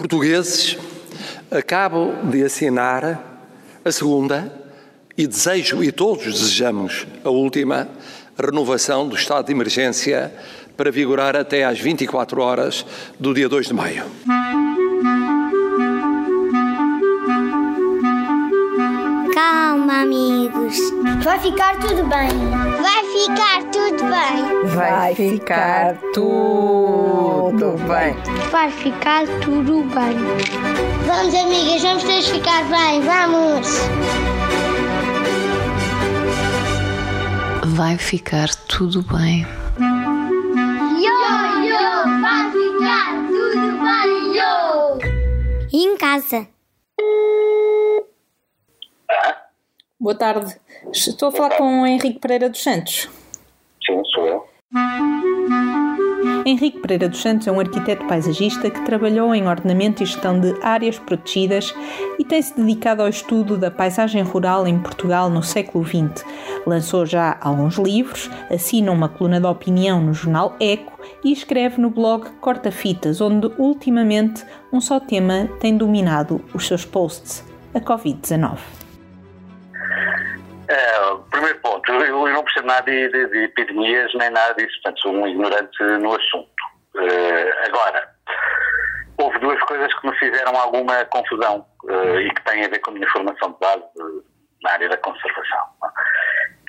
portugueses, acabo de assinar a segunda e desejo, e todos desejamos, a última renovação do estado de emergência para vigorar até às 24 horas do dia 2 de maio. Calma, amigos. Vai ficar tudo bem. Vai ficar tudo bem. Vai ficar tudo bem. Vai ficar tudo bem. Vamos, amigas, vamos todos ficar bem. Vamos. Vai ficar tudo bem. Yo, yo, vai ficar tudo bem, yo. E em casa? Boa tarde. Estou a falar com o Henrique Pereira dos Santos. Sim, sou eu. Henrique Pereira dos Santos é um arquiteto paisagista que trabalhou em ordenamento e gestão de áreas protegidas e tem-se dedicado ao estudo da paisagem rural em Portugal no século XX. Lançou já alguns livros, assina uma coluna de opinião no jornal Eco e escreve no blog Corta-Fitas, onde ultimamente um só tema tem dominado os seus posts, a COVID-19. Primeiro ponto, eu não percebo nada de epidemias nem nada disso, portanto sou um ignorante no assunto. Agora, houve duas coisas que me fizeram alguma confusão e que têm a ver com a minha formação de base na área da conservação,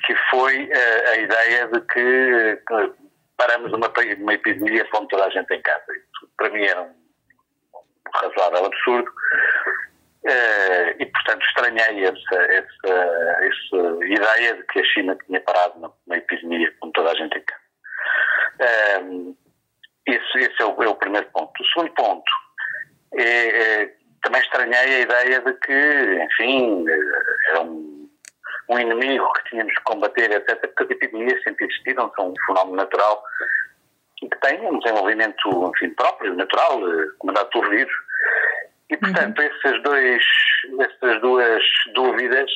que foi a ideia de que paramos uma epidemia com toda a gente em casa. Isso, para mim, era um razoável absurdo. E, portanto, estranhei essa ideia de que a China tinha parado uma epidemia como toda a gente em casa. Esse é o primeiro ponto. O segundo ponto, também estranhei a ideia de que, enfim, era um inimigo que tínhamos que combater, etc. Porque as epidemias sempre existiram, são um fenómeno natural e que tem um desenvolvimento, enfim, próprio, natural, comandado pelo vírus. E, portanto, essas duas dúvidas,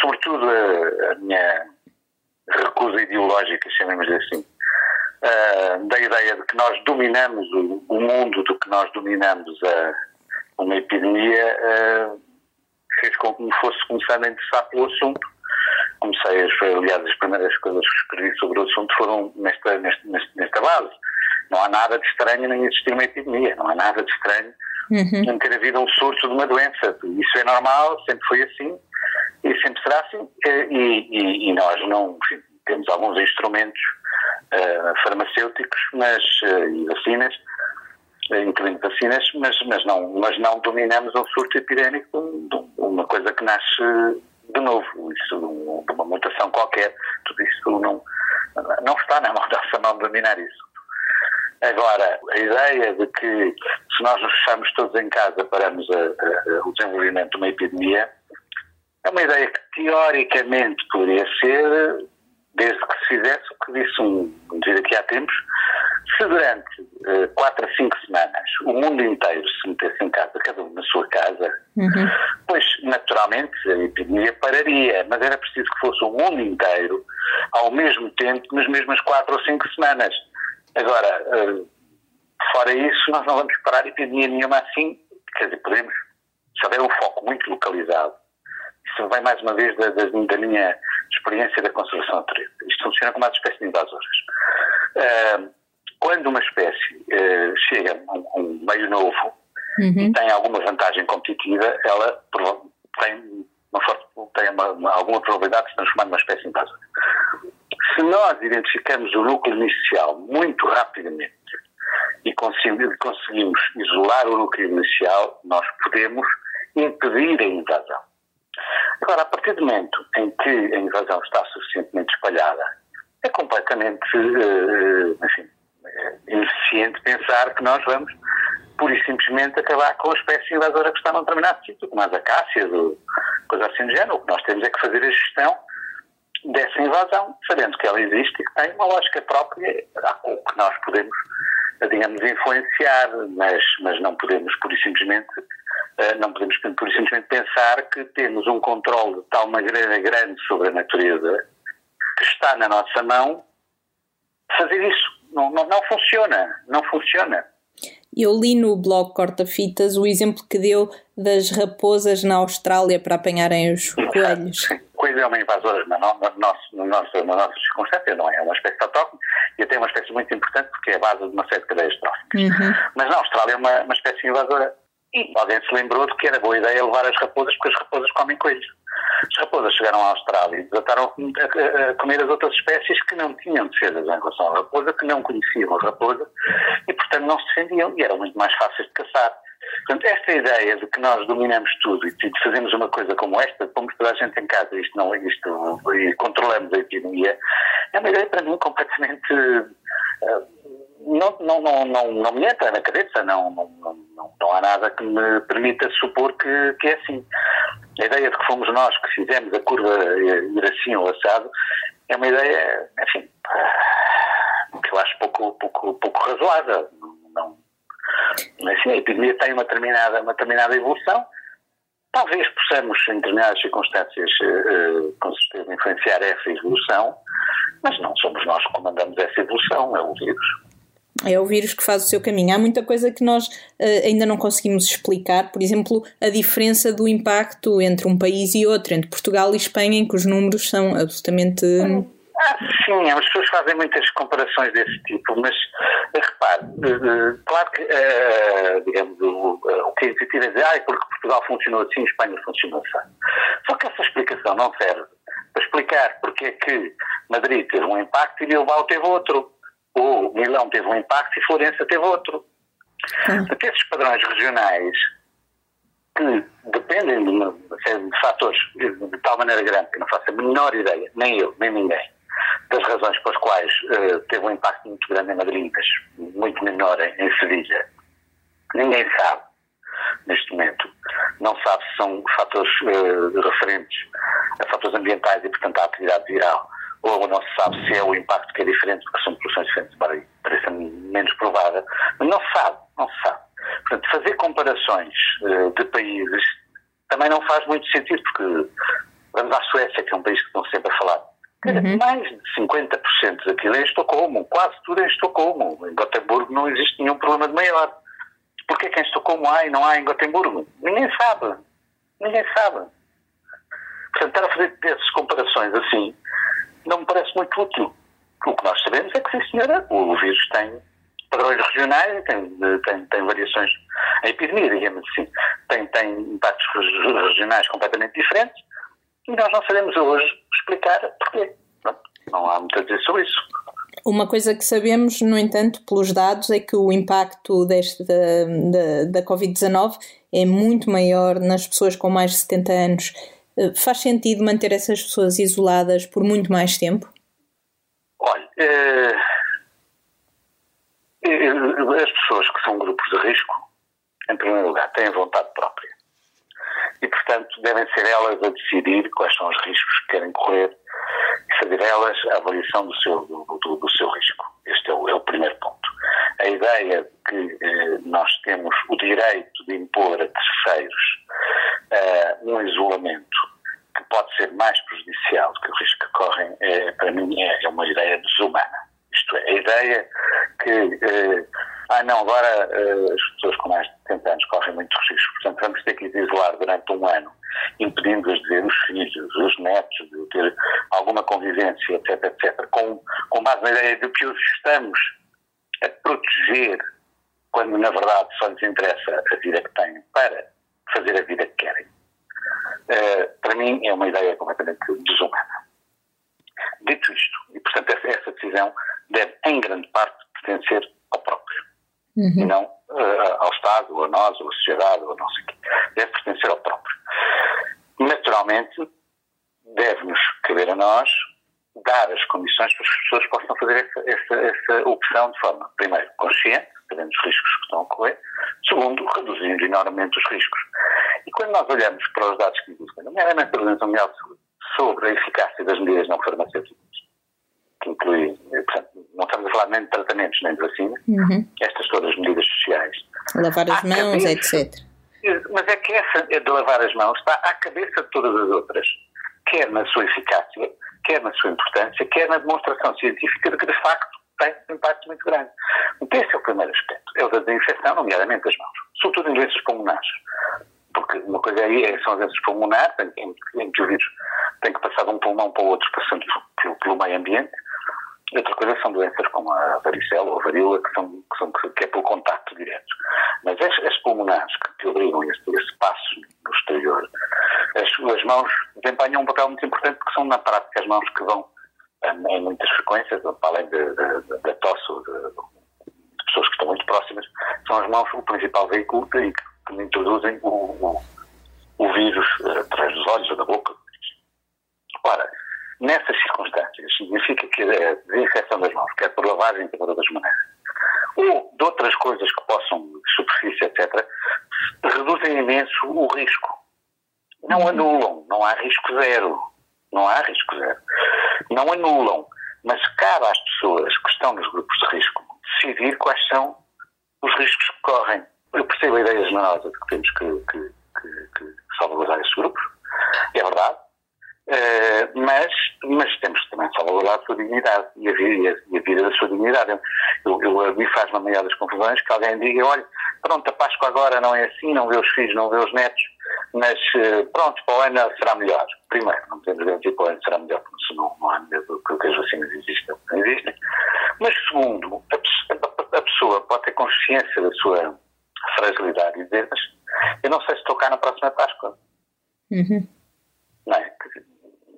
sobretudo a minha recusa ideológica, chamemos assim, da ideia de que nós dominamos o mundo, do que nós dominamos uma epidemia, fez com que me fosse começando a interessar pelo assunto. Aliás, as primeiras coisas que escrevi sobre o assunto foram nesta base. Não há nada de estranho nem existir uma epidemia, não há nada de estranho em ter havido um surto de uma doença. Isso é normal, sempre foi assim e sempre será assim. E nós não, enfim, temos alguns instrumentos farmacêuticos e vacinas, incluindo vacinas, mas não dominamos um surto epidémico, uma coisa que nasce de novo, isso de uma mutação qualquer. Tudo isso não está na nossa mão de dominar isso. Agora, a ideia de que se nós nos fecharmos todos em casa paramos o desenvolvimento de uma epidemia é uma ideia que teoricamente poderia ser, desde que se fizesse o que disse um dia aqui há tempos, se durante 4 a 5 semanas o mundo inteiro se metesse em casa, cada um na sua casa, pois naturalmente a epidemia pararia, mas era preciso que fosse o mundo inteiro ao mesmo tempo, nas mesmas 4 ou 5 semanas. Agora, fora isso, nós não vamos parar epidemia nenhuma assim, quer dizer, podemos, se houver um foco muito localizado, isso vem mais uma vez da minha experiência da conservação natureza. Isto funciona como as espécies de invasoras. Quando uma espécie chega a um meio novo e tem alguma vantagem competitiva, ela tem alguma probabilidade de se transformar numa espécie invasora. Se nós identificamos o núcleo inicial muito rapidamente e conseguimos isolar o núcleo inicial, nós podemos impedir a invasão. Agora, a partir do momento em que a invasão está suficientemente espalhada, é completamente ineficiente pensar que nós vamos, pura e simplesmente, acabar com a espécie invasora que está num determinado sítio, como as acácias ou coisa assim do género. O que nós temos é que fazer a gestão dessa invasão, sabendo que ela existe e que tem uma lógica própria, o que nós podemos, digamos, influenciar, mas não podemos, pura e simplesmente pensar que temos um controle de tal maneira grande sobre a natureza que está na nossa mão. Fazer isso não funciona. Eu li no blog Corta-Fitas o exemplo que deu das raposas na Austrália para apanharem os coelhos. Coisa é uma invasora na nossa circunstância, não é? É uma espécie autóctone e tem uma espécie muito importante porque é a base de uma série de cadeias tróficas. Uhum. Mas na Austrália é uma espécie invasora. E alguém se lembrou de que era boa ideia levar as raposas porque as raposas comem coelhos. As raposas chegaram à Austrália e desataram a comer as outras espécies que não tinham defesas em relação à raposa, que não conheciam a raposa e, portanto, não se defendiam e eram muito mais fáceis de caçar. Portanto, esta ideia de que nós dominamos tudo e de fazemos uma coisa como esta, pomos toda a gente em casa e controlamos a epidemia, é uma ideia para mim completamente... Não me entra na cabeça, não há nada que me permita supor que é assim. A ideia de que fomos nós que fizemos a curva ir assim ou assado é uma ideia, enfim, que eu acho pouco razoável. Assim, a epidemia tem uma determinada evolução. Talvez possamos, em determinadas circunstâncias, com certeza, influenciar essa evolução, mas não somos nós que comandamos essa evolução, é o vírus. É o vírus que faz o seu caminho. Há muita coisa que nós ainda não conseguimos explicar, por exemplo, a diferença do impacto entre um país e outro, entre Portugal e Espanha, em que os números são absolutamente... Sim, as pessoas fazem muitas comparações desse tipo, mas repare, claro que, digamos, o que a iniciativa diz, é porque Portugal funcionou assim, Espanha funcionou assim. Só que essa explicação não serve para explicar porque é que Madrid teve um impacto e Bilbao teve outro. Ou Milão teve um impacto e Florença teve outro. Porque esses padrões regionais, que dependem de uma série de fatores de tal maneira grande que não faço a menor ideia, nem eu, nem ninguém, das razões pelas quais teve um impacto muito grande em Madrid, mas muito menor em Sevilha, ninguém sabe, neste momento. Não sabe se são fatores referentes a fatores ambientais e, portanto, à atividade viral. Ou não se sabe se é o impacto que é diferente, porque são produções diferentes, parece menos provável, mas não se sabe. Portanto, fazer comparações de países também não faz muito sentido, porque vamos à Suécia, que é um país que estão sempre a falar. Uhum. Mais de 50% daquilo é em Estocolmo, quase tudo é em Estocolmo. Em Gotemburgo não existe nenhum problema de maior. Porquê que em Estocolmo há e não há em Gotemburgo? Ninguém sabe. Portanto, estar a fazer essas comparações assim não me parece muito útil. O que nós sabemos é que, sim senhora, o vírus tem padrões regionais e tem variações. A epidemia, digamos assim, tem impactos regionais completamente diferentes e nós não sabemos hoje explicar porquê. Não há muito a dizer sobre isso. Uma coisa que sabemos, no entanto, pelos dados, é que o impacto da Covid-19 é muito maior nas pessoas com mais de 70 anos. Faz sentido manter essas pessoas isoladas por muito mais tempo? Olha, as pessoas que são grupos de risco, em primeiro lugar, têm vontade própria. E, portanto, devem ser elas a decidir quais são os riscos que querem correr e fazer elas a avaliação do seu risco. Este é o primeiro ponto. A ideia de que nós temos o direito de impor a terceiros um isolamento que pode ser mais prejudicial do que o risco que correm, para mim, é uma ideia desumana. Isto é, a ideia que, agora as pessoas com mais de 70 anos correm muitos riscos, portanto vamos ter que isolar durante um ano, impedindo-as de ver os filhos, os netos, de ter alguma convivência, etc, etc, com base na ideia de que os estamos a proteger, quando na verdade só lhes interessa a vida que têm para fazer a vida que querem. Para mim é uma ideia completamente desumana. Dito isto, e portanto essa decisão deve em grande parte pertencer ao próprio, e não ao Estado, ou a nós, ou à sociedade, ou a nós aqui. Deve pertencer ao próprio. Naturalmente, deve-nos caber a nós dar as condições para que as pessoas possam fazer essa opção de forma, primeiro, consciente, sabendo os riscos que estão a ocorrer, segundo, reduzindo enormemente os riscos. E quando nós olhamos para os dados que existem, nomeadamente para a Organização Mundial de Saúde, sobre a eficácia das medidas não farmacêuticas, que inclui, portanto, não estamos a falar nem de tratamentos nem de vacina, estas todas as medidas sociais. Lavar as mãos, etc. Mas é que essa de lavar as mãos está à cabeça de todas as outras, quer na sua eficácia, quer na sua importância, quer na demonstração científica de que, de facto, tem um impacto muito grande. Então, esse é o primeiro aspecto. é o da desinfecção, nomeadamente as mãos, sobretudo em doenças pulmonares. Porque uma coisa aí são as doenças pulmonares, em que o vírus tem que passar de um pulmão para o outro, passando pelo meio ambiente. Outra coisa são doenças como a varicela ou a varíola, que é pelo contacto direto. Mas as pulmonares que obrigam esse passo no exterior, as mãos desempenham um papel muito importante, porque são na prática as mãos que vão, em muitas frequências, além da tosse ou de pessoas que estão muito próximas, são as mãos o principal veículo e que introduzem o vírus através dos olhos ou da boca. Ora, nessas circunstâncias, significa que a desinfecção das mãos, quer por lavagem, quer por outras maneiras, ou de outras coisas que possam, superfície, etc., reduzem imenso o risco. Não anulam, não há risco zero. Não há risco zero. Não anulam, mas cabe às pessoas que estão nos grupos de risco decidir quais são os riscos que correm. Eu percebo a ideia generosa de que temos que salvaguardar esses grupos, é verdade. Mas temos também de salvaguardar a sua dignidade e a vida da sua dignidade. A mim faz-me a maior das confusões que alguém diga: olha, pronto, a Páscoa agora não é assim, não vê os filhos, não vê os netos, mas pronto, para o ano será melhor. Primeiro, não podemos garantir que para o ano será melhor, porque senão não há medo que as vacinas existam, não existem. Mas segundo, a pessoa pode ter consciência da sua fragilidade e dizer: mas eu não sei se estou cá na próxima Páscoa. Uhum. Não é?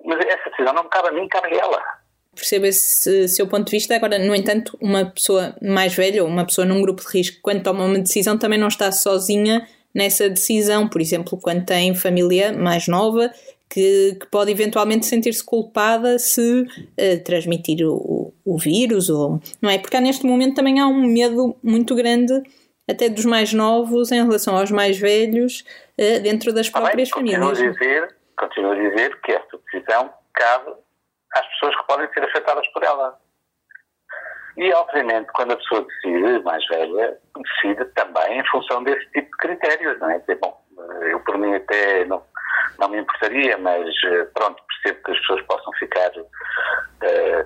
Mas essa decisão não me cabe a mim, cabe a ela. Percebo esse seu ponto de vista. Agora, no entanto, uma pessoa mais velha ou uma pessoa num grupo de risco, quando toma uma decisão, também não está sozinha nessa decisão. Por exemplo, quando tem família mais nova que pode eventualmente sentir-se culpada se transmitir o vírus, ou, não é? Porque neste momento também há um medo muito grande até dos mais novos em relação aos mais velhos dentro das próprias famílias. Continuo a dizer que esta decisão cabe às pessoas que podem ser afetadas por ela. E, obviamente, quando a pessoa decide, mais velha, decide também em função desse tipo de critérios, não é? Dizer, bom, eu por mim até não me importaria, mas pronto, percebo que as pessoas possam ficar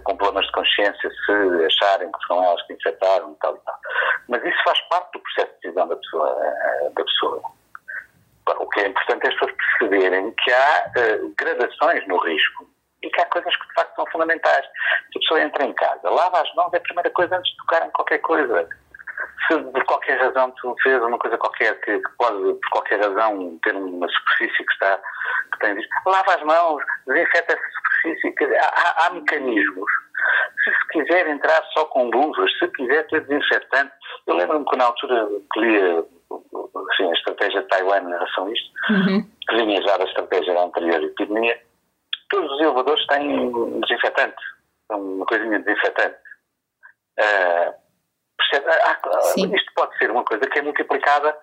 com problemas de consciência se acharem que são elas que infectaram e tal e tal. Mas isso faz parte do processo de decisão da pessoa. O que é importante é as pessoas perceberem que há gradações no risco e que há coisas que de facto são fundamentais. Se a pessoa entra em casa, lava as mãos, é a primeira coisa antes de tocar em qualquer coisa. Se por qualquer razão tu fez uma coisa qualquer que pode, por qualquer razão, ter uma superfície que tem visto, lava as mãos, desinfeta essa superfície. Quer dizer, há mecanismos. Se quiser entrar só com luvas, se quiser ter desinfetante. Eu lembro-me que na altura que lia assim, a estratégia de Taiwan em relação a isto, que vinha já da estratégia da anterior epidemia, todos os elevadores têm um desinfetante, uma coisinha desinfetante. Isto pode ser uma coisa que é multiplicada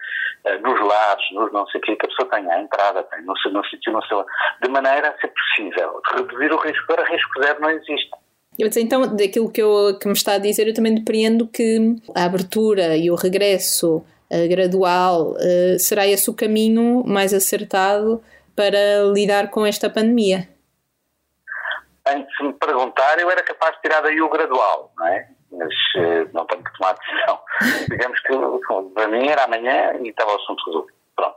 nos lares, nos não sei o quê, que a pessoa tem à entrada, tem no seu sítio, no seu, de maneira a ser possível reduzir o risco. Para risco zero não existe. Eu vou dizer, então, daquilo que me está a dizer, eu também depreendo que a abertura e o regresso gradual será esse o caminho mais acertado para lidar com esta pandemia. Antes de me perguntar, eu era capaz de tirar daí o gradual, não é? Mas não tenho que tomar decisão. Digamos que para mim era amanhã e estava o assunto resolvido. Pronto.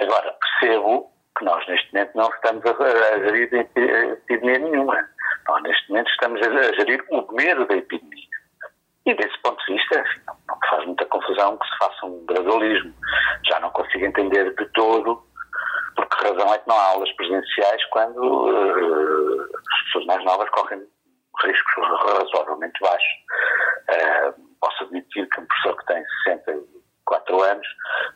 Agora, percebo que nós neste momento não estamos a gerir epidemia nenhuma. Nós neste momento estamos a gerir o medo da epidemia. E desse ponto de vista, assim, não faz muita confusão que se faça um gradualismo. Já não consigo entender de todo por que razão é que não há aulas presenciais quando as pessoas mais novas correm riscos razoavelmente baixos. Posso admitir que um professor que tem 64 anos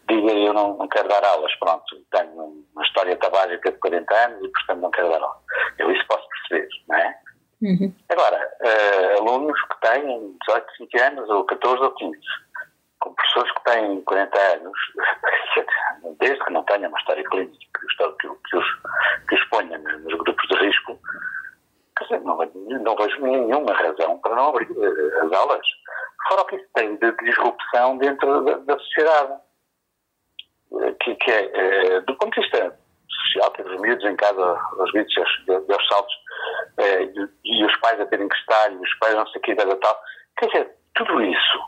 diga: eu não quero dar aulas, pronto, tenho uma história tabágica de 40 anos e portanto não quero dar aulas. Eu isso posso perceber, não é? Uhum. Agora, alunos que têm 18, 20 anos, ou 14 ou 15, com professores que têm 40 anos, desde que não tenha uma história clínica que os ponha nos grupos de risco, não vejo nenhuma razão para não abrir as aulas. Fora o que isso tem de disrupção dentro da sociedade, que é, do ponto de vista social, ter os miúdos em casa, os miúdos aos saltos, e os pais a terem que estar, e os pais não sei o que, tal. Quer dizer, tudo isso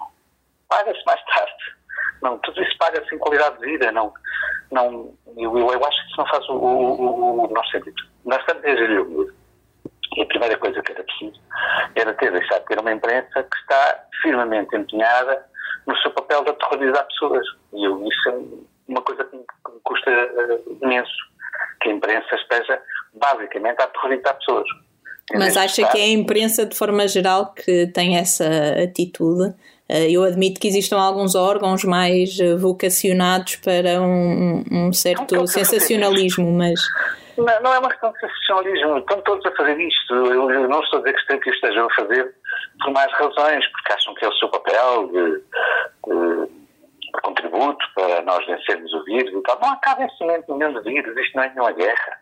paga-se mais tarde. Não, tudo isso paga-se em qualidade de vida. Não, eu acho que isso não faz o nosso sentido. Nós estamos a gerir o mundo. E a primeira coisa que era preciso era deixar de ter uma imprensa que está firmemente empenhada no seu papel de aterrorizar pessoas. E isso é uma coisa que me custa imenso, que a imprensa esteja basicamente a aterrorizar pessoas. Mas acha que é a imprensa de forma geral que tem essa atitude? Eu admito que existam alguns órgãos mais vocacionados para um certo sensacionalismo, mas... Não é uma questão de sensacionalismo, estão todos a fazer isto. Eu não estou a dizer que estejam a fazer por mais razões, porque acham que é o seu papel de contributo para nós vencermos o vírus e tal. Não há vencimento nenhum do vírus, isto não é nenhuma guerra.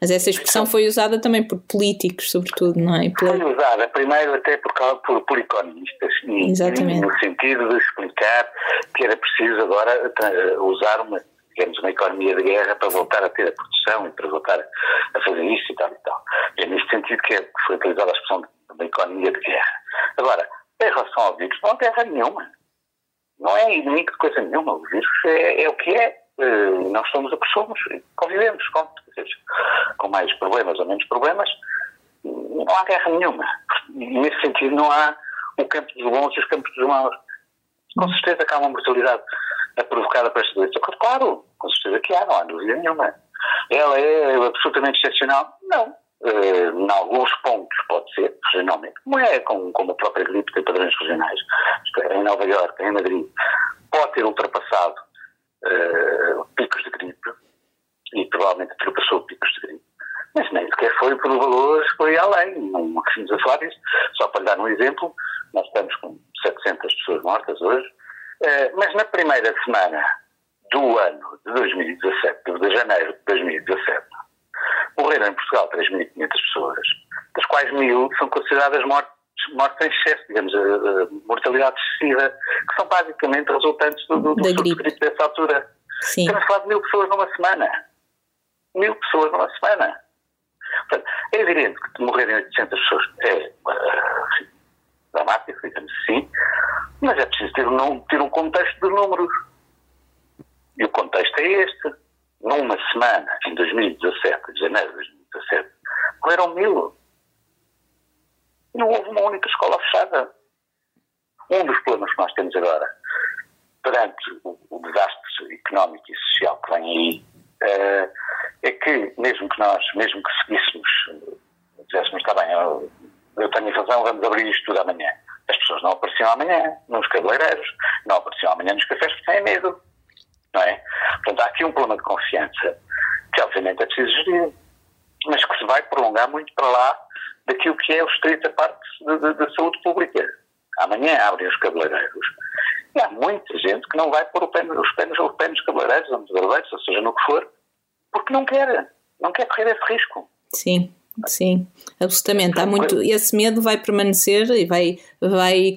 Mas essa expressão foi usada também por políticos, sobretudo, não é? Foi usada, primeiro até por economistas. Exatamente. No sentido de explicar que era preciso agora usar uma economia de guerra para voltar a ter a produção e para voltar a fazer isto e tal e tal. É neste sentido que foi utilizada a expressão de economia de guerra. Agora, em relação ao vírus, não há guerra nenhuma. Não é inimigo de coisa nenhuma. O vírus é o que é. Nós somos o que somos. Convivemos com mais problemas ou menos problemas. Não há guerra nenhuma. Nesse sentido, não há o campo dos bons e os campos dos maus. Com certeza que há uma mortalidade provocada por esta doença. Claro, com certeza que há, não há dúvida nenhuma. Ela é absolutamente excepcional? Não. Em alguns pontos pode ser, regionalmente, como é com a própria gripe, tem padrões regionais. Em Nova Iorque, em Madrid, pode ter ultrapassado picos de gripe e provavelmente ultrapassou picos de gripe. Mas nem sequer foi por valores, foi além. Não queremos a falar disso. Só para lhe dar um exemplo, nós estamos com 700 pessoas mortas hoje. Mas na primeira semana do ano de 2017, de janeiro de 2017, morreram em Portugal 3.500 pessoas, das quais 1.000 são consideradas mortes em excesso, digamos, mortalidade excessiva, que são basicamente resultantes do surto de gripe dessa altura. Sim. Estamos a falar de 1.000 pessoas numa semana. 1.000 pessoas numa semana. Portanto, é evidente que morrerem 800 pessoas é dramático, digamos assim, mas é preciso ter um contexto de números. E o contexto é este. Numa semana, em 2017, de janeiro de 2017, morreram 1.000. Não houve uma única escola fechada. Um dos problemas que nós temos agora, perante o desastre económico e social que vem aí, é que, mesmo que seguíssemos, dizéssemos, está bem, eu tenho razão, vamos abrir isto tudo amanhã. As pessoas não apareciam amanhã nos cabeleireiros, não apareciam amanhã nos cafés porque têm medo, não é? Portanto, há aqui um problema de confiança que, obviamente, é preciso gerir, mas que se vai prolongar muito para lá daquilo que é o estrito a parte da saúde pública. Amanhã abrem os cabeleireiros e há muita gente que não vai pôr os pés nos cabeleireiros, ou nos barbeiros, ou seja, no que for, porque não quer correr esse risco. Sim. Sim, absolutamente. Há muito, esse medo vai permanecer e vai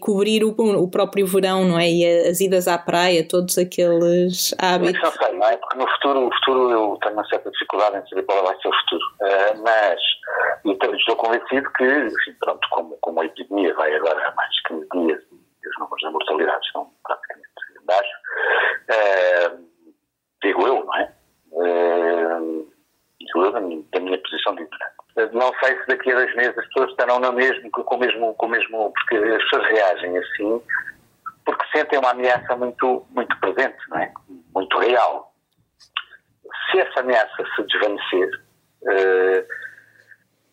cobrir o próprio verão, não é? E as idas à praia, todos aqueles hábitos. Não sei, não é? Porque no futuro eu tenho uma certa dificuldade em saber qual vai ser o futuro. Mas então, estou convencido que, enfim, pronto, como a epidemia vai agora há mais de 15 dias e os números da mortalidade estão praticamente embaixo, digo eu, não é? Digo eu da minha posição de ignorante. Não sei se daqui a 2 meses as pessoas estarão na mesma, com o mesmo, porque as pessoas reagem assim, porque sentem uma ameaça muito, muito presente, não é? Muito real. Se essa ameaça se desvanecer,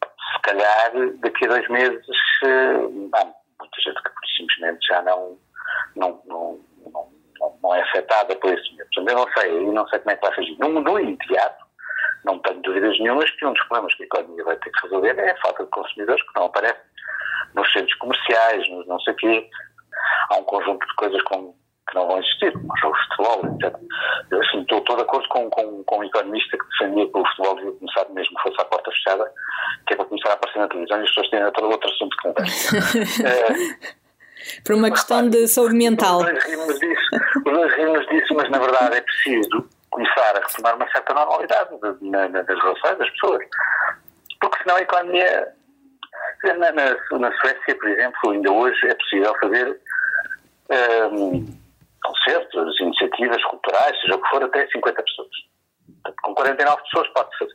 se calhar daqui a 2 meses há muita gente que simplesmente já não é afetada por isso mesmo. Eu não sei como é que vai fazer. No imediato, não tenho dúvidas nenhumas que um dos problemas que a economia vai ter que resolver é a falta de consumidores que não aparecem nos centros comerciais, nos não sei o quê. Há um conjunto de coisas que não vão existir, como jogos de futebol, etc. Eu, assim, estou todo de acordo com um economista que defendia que o futebol devia começar, mesmo que fosse à porta fechada, que é para começar a aparecer na televisão e as pessoas têm outro assunto que não tem. Por uma questão de saúde mental. Os dois rimos disso, mas na verdade é preciso começar a retomar uma certa normalidade das relações das pessoas. Porque senão a economia... Na Suécia, por exemplo, ainda hoje é possível fazer concertos, iniciativas culturais, seja o que for, até 50 pessoas. Portanto, com 49 pessoas pode fazer.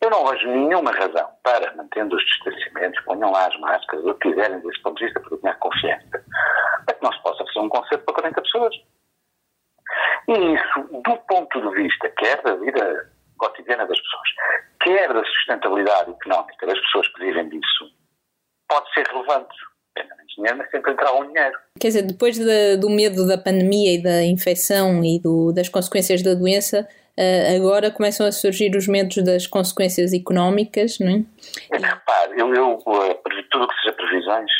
Eu não vejo nenhuma razão para, mantendo os distanciamentos, ponham lá as máscaras, o que quiserem desse ponto de vista, porque tenho confiança, para que não se possa fazer um concerto para 40 pessoas. E isso, do ponto de vista, quer da vida cotidiana das pessoas, quer da sustentabilidade económica das pessoas que vivem disso, pode ser relevante. Mas sempre entrar um dinheiro. Quer dizer, depois do medo da pandemia e da infecção e das consequências da doença, agora começam a surgir os medos das consequências económicas, não é? É que, repare, tudo o que seja previsões,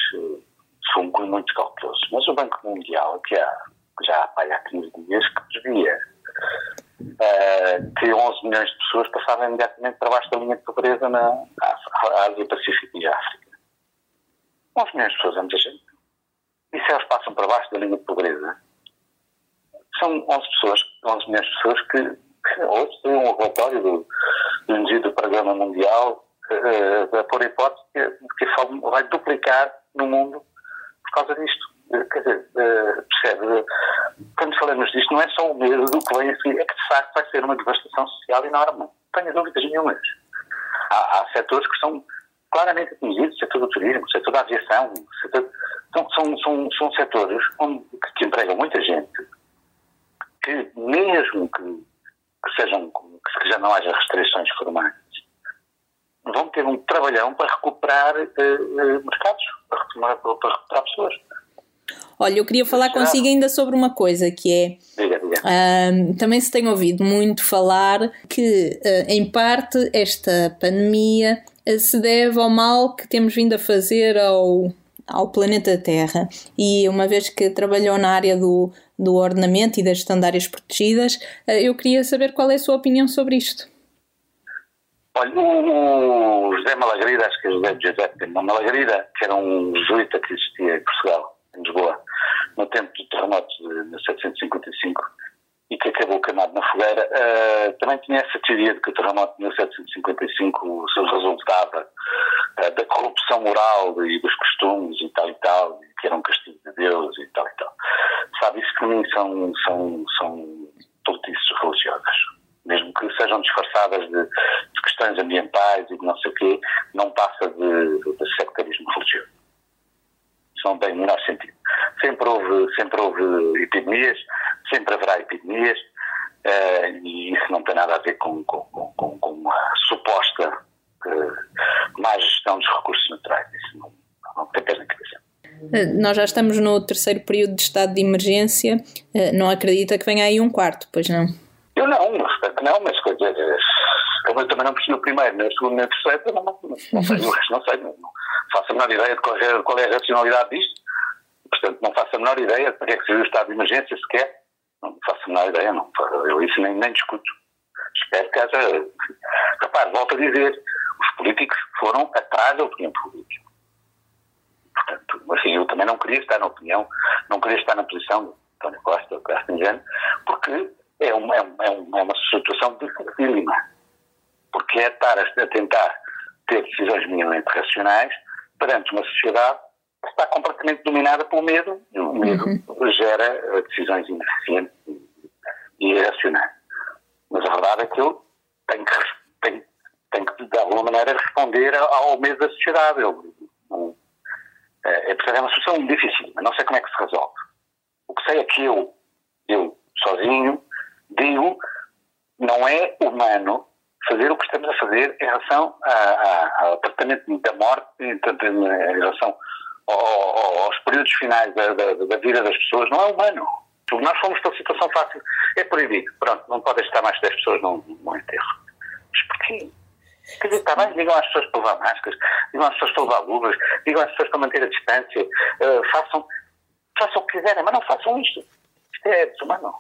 sou muito cauteloso, mas o Banco Mundial, que já há 15 dias, que previa que 11 milhões de pessoas passavam imediatamente para baixo da linha de pobreza na Ásia Pacífica e África. 11 milhões de pessoas é muita gente. E se elas passam para baixo da linha de pobreza, são 11 milhões de pessoas que hoje tem um relatório do Programa Mundial a pôr a hipótese que vai duplicar no mundo por causa disto. Quer dizer, percebe? Quando falamos disto, não é só o medo do que vem a seguir, é que de facto vai ser uma devastação social enorme. Não tenho dúvidas nenhumas. Há setores que são claramente atingidos, o setor do turismo, o setor da aviação, são setores que empregam muita gente, que mesmo que já não haja restrições formais, vão ter um trabalhão para recuperar mercados, para recuperar pessoas. Olha, eu queria falar consigo ainda sobre uma coisa que é... também se tem ouvido muito falar que, em parte, esta pandemia se deve ao mal que temos vindo a fazer ao planeta Terra. E uma vez que trabalhou na área do ordenamento e da gestão de áreas protegidas, eu queria saber qual é a sua opinião sobre isto. Olha, o José Malagrida, acho que é José Malagrida, que era um jesuíta que existia em Portugal, em Lisboa, no tempo do terremoto de 1755, e que acabou queimado na fogueira, também tinha essa teoria de que o terremoto de 1755 resultava da corrupção moral e dos costumes e tal, que era um castigo de Deus e tal e tal. Sabe, isso para mim são tolices religiosas, mesmo que sejam disfarçadas de questões ambientais e de não sei o quê, não passa de sectarismo religioso. Isso não tem o menor sentido. Sempre houve epidemias, sempre haverá epidemias, e isso não tem nada a ver com uma suposta má gestão dos recursos naturais. Isso não tem pés na cabeça. Nós já estamos no terceiro período de estado de emergência. Não acredita que venha aí um quarto, pois não? Eu não, mas quer dizer, eu também não percebi o primeiro, nem o segundo, nem o terceiro, não sei o resto, não sei, não faço a menor ideia de qual é a racionalidade disto. Portanto, não faço a menor ideia de para que é que serviu o estado de emergência sequer. Não faço a menor ideia, não. Eu isso nem discuto. Espero que haja... Rapaz, volto a dizer, os políticos foram atrás da opinião pública. Portanto, assim, eu também não queria estar na opinião, não queria estar na posição de António Costa ou Castanhano, porque é uma situação dificílima. Porque é estar a tentar ter decisões minimamente racionais perante uma sociedade que está completamente dominada pelo medo, e o medo gera decisões ineficientes e irracionais. Mas a verdade é que ele tem que de alguma maneira, responder ao medo da sociedade. É uma situação difícil, mas não sei como é que se resolve. O que sei é que eu sozinho, digo, não é humano fazer o que estamos a fazer em relação ao tratamento da morte, em relação aos períodos finais da vida das pessoas. Não é humano. Nós fomos para uma situação fácil. É proibido. Pronto, não podem estar mais de 10 pessoas num enterro. Mas porquê? Quer dizer, está bem, digam às pessoas para levar máscaras, digam às pessoas para levar luvas, digam às pessoas para manter a distância, façam o que quiserem, mas não façam isto. Isto é desumano.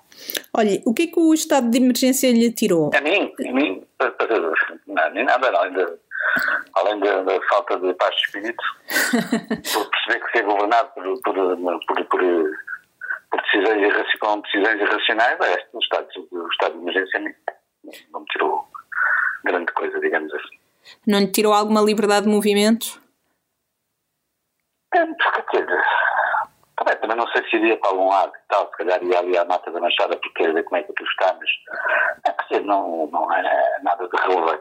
Olha, o que é que o estado de emergência lhe tirou? A mim? Não, nem nada, não, ainda... Além da falta de paz de espírito, por perceber que ser governado por decisões irracionais, o estado de emergência não me tirou grande coisa, digamos assim. Não lhe tirou alguma liberdade de movimentos? Também, Também não sei se iria para algum lado e tal, se calhar ia ali à Mata da Machada porque ia ver como é que aquilo está, mas é que assim, não é nada de relevante.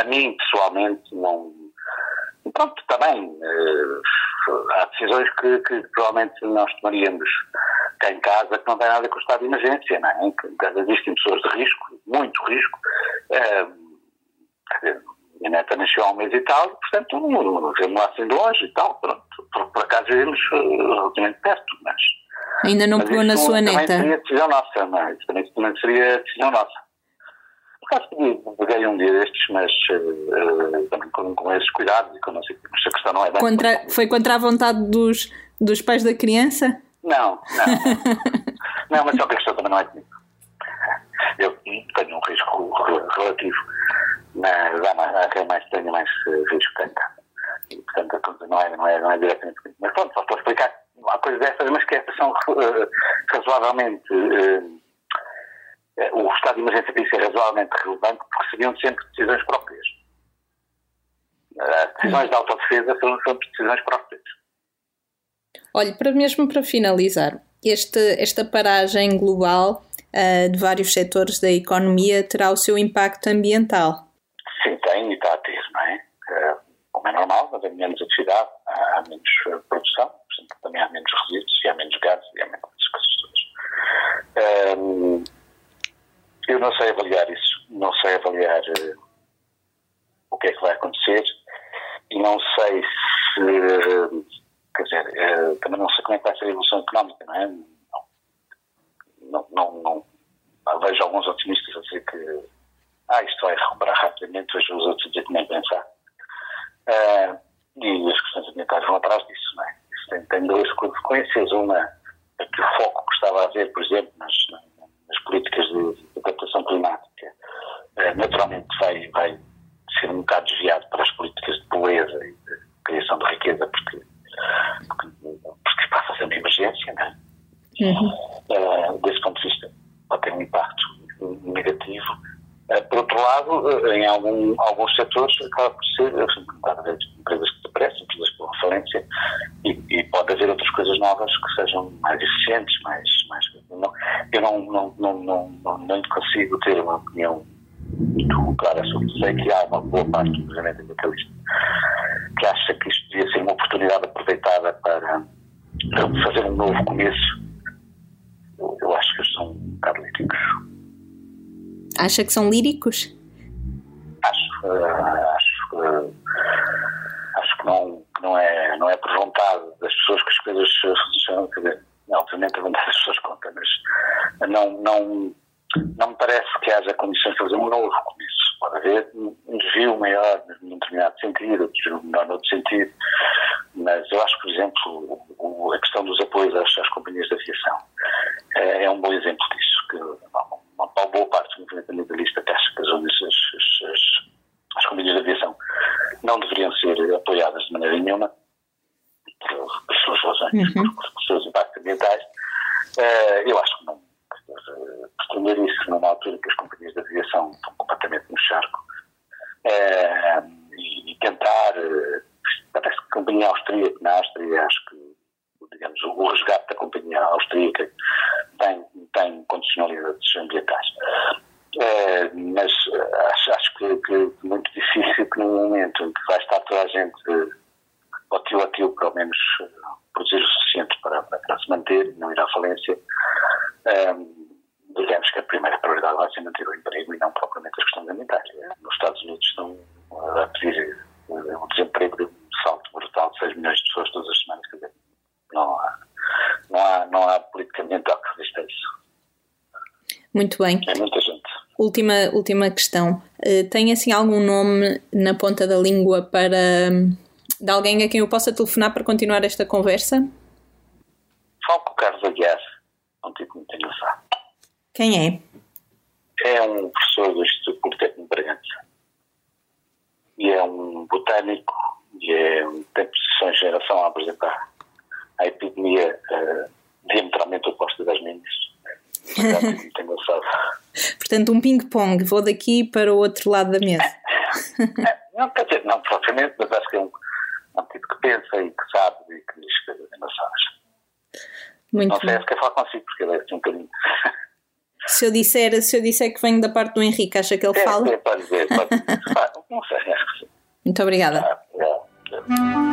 A mim, pessoalmente, não. Pronto, também há decisões que provavelmente nós tomaríamos cá em casa que não tem nada com o estado de emergência, não é? Existem pessoas de risco, muito risco. Minha neta nasceu há um mês e tal, portanto, vemos lá assim de longe e tal, pronto. Por acaso vivemos relativamente perto, mas... Ainda não pegou na sua neta? Também seria decisão nossa, não é? Isso também seria decisão nossa. Por acaso peguei um dia destes, mas também com esses cuidados e com não sei o que, essa questão não é bem... Foi contra a vontade dos pais da criança? Não. Não, mas só que a questão também não é comigo. Eu tenho um risco relativo, mas há quem mais tenha mais risco que tenha. E, portanto, a coisa não é diretamente. Mas pronto, só estou a explicar. Há coisas dessas, mas que essas são razoavelmente. O estado de emergência tem que ser razoavelmente relevante porque seriam sempre decisões próprias. Decisões de autodefesa são sempre decisões próprias. Olha, mesmo para finalizar, esta paragem global de vários setores da economia terá o seu impacto ambiental? Sim, tem e está a ter, não é? Como é normal, mas há menos atividade, há menos produção, portanto também há menos resíduos, e há menos gases e há menos coisas todas. Eu não sei avaliar isso, não sei avaliar o que é que vai acontecer e não sei se, quer dizer, também não sei como é que vai ser a evolução económica, não é? Não vejo alguns otimistas a dizer que isto vai recuperar rapidamente, vejo os outros a dizer que nem pensar. E as questões ambientais vão atrás disso, não é? Isso tem duas consequências. Uma é que o foco que estava a haver, por exemplo, nas políticas de adaptação climática, naturalmente vai ser um bocado desviado para as políticas de pobreza e de criação de riqueza, porque passa a ser uma emergência, não é? Desse ponto de vista, vai ter um impacto negativo. Por outro lado, em alguns setores, acaba por ser, assim, pode haver empresas que depressam, empresas com referência, e pode haver outras coisas novas que sejam mais eficientes, eu não consigo ter uma opinião muito clara sobre isso. Sei que há uma boa parte do movimento ambientalista que acha que isto devia ser uma oportunidade aproveitada para fazer um novo começo. Eu acho que eles são um bocado líricos. Acha que são líricos? Acho que não é por vontade das pessoas que as coisas funcionam. Quer dizer, obviamente a vontade das pessoas conta, mas não me parece que haja condições de fazer um novo começo. Pode haver um desvio maior num determinado sentido, outro desvio menor noutro sentido, mas eu acho, por exemplo, a questão dos apoios às companhias de aviação é um bom exemplo disso, que uma boa parte do movimento ambientalista acha que as companhias de aviação não deveriam ser apoiadas de maneira nenhuma por suas razões, por seus impactos ambientais. Eu acho que não. Pretender isso numa altura que as companhias de aviação estão completamente no charco e tentar, parece que a companhia austríaca, na Áustria, acho que, digamos, o resgate da companhia austríaca tem condicionalidades ambientais, mas acho que é muito difícil que, num momento em que vai estar toda a gente ótimo, pelo menos produzir o suficiente para se manter, não ir à falência, digamos que a primeira prioridade vai ser manter o emprego e não propriamente as questões ambientais. Nos Estados Unidos estão a pedir o desemprego de um salto brutal de 6 milhões de pessoas todas as semanas. Quer dizer, não há politicamente algo que resista a isso. Muito bem. É muita gente. Última questão. Tem assim algum nome na ponta da língua para... de alguém a quem eu possa telefonar para continuar esta conversa? Falo com o Carlos Aguiar, um tipo muito engraçado. Quem é? É um professor do Instituto Porto de Embraer. E é um botânico, e tem posições de geração a apresentar a epidemia diametralmente oposta das minhas. Muito engraçado. Portanto, um ping-pong, vou daqui para o outro lado da mesa. Não, quer dizer, não propriamente, mas acho que é um tipo que pensa e que sabe e que diz que é engraçado. Muito não sei, bem. Se quer falar consigo, porque ele é assim um bocadinho. Se eu disser que venho da parte do Henrique, acha que ele fala? Pode dizer. Não sei. Muito obrigada. Ah, obrigado.